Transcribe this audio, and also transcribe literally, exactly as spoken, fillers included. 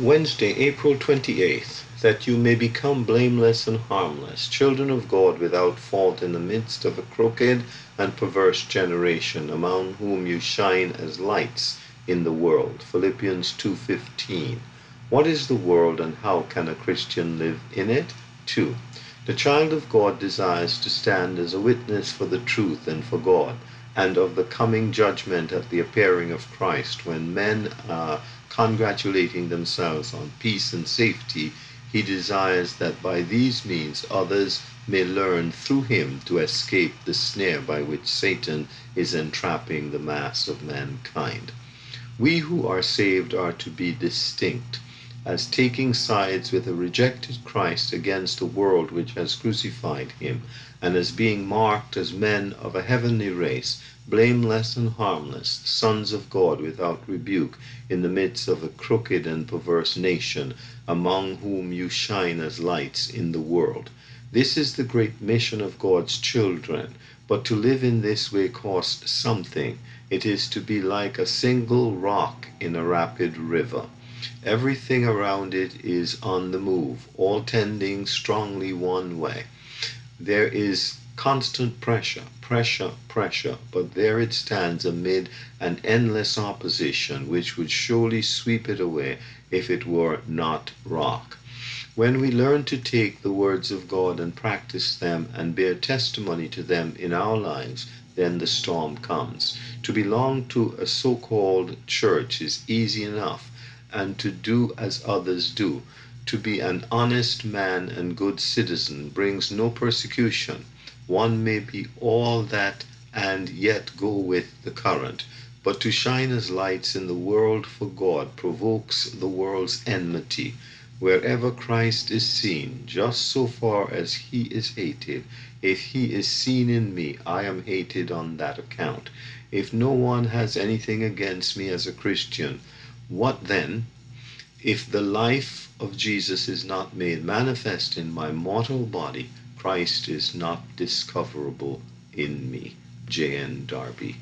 Wednesday, April twenty-eighth, that you may become blameless and harmless, children of God without fault in the midst of a crooked and perverse generation, among whom you shine as lights in the world. Philippians two fifteen. What is the world, and how can a Christian live in it? two. The child of God desires to stand as a witness for the truth and for God, and of the coming judgment at the appearing of Christ. When men are congratulating themselves on peace and safety, he desires that by these means others may learn through him to escape the snare by which Satan is entrapping the mass of mankind. We who are saved are to be distinct, as taking sides with a rejected Christ against a world which has crucified him, and as being marked as men of a heavenly race, blameless and harmless, sons of God without rebuke, in the midst of a crooked and perverse nation, among whom you shine as lights in the world. This is the great mission of God's children, but to live in this way costs something. It is to be like a single rock in a rapid river. Everything around it is on the move, all tending strongly one way. There is constant pressure, pressure, pressure, but there it stands amid an endless opposition which would surely sweep it away if it were not rock. When we learn to take the words of God and practice them and bear testimony to them in our lives, then the storm comes. To belong to a so-called church is easy enough, and to do as others do. To be an honest man and good citizen brings no persecution. One may be all that and yet go with the current. But to shine as lights in the world for God provokes the world's enmity. Wherever Christ is seen, just so far as he is hated, if he is seen in me, I am hated on that account. If no one has anything against me as a Christian, what then? If the life of Jesus is not made manifest in my mortal body, Christ is not discoverable in me. J N Darby.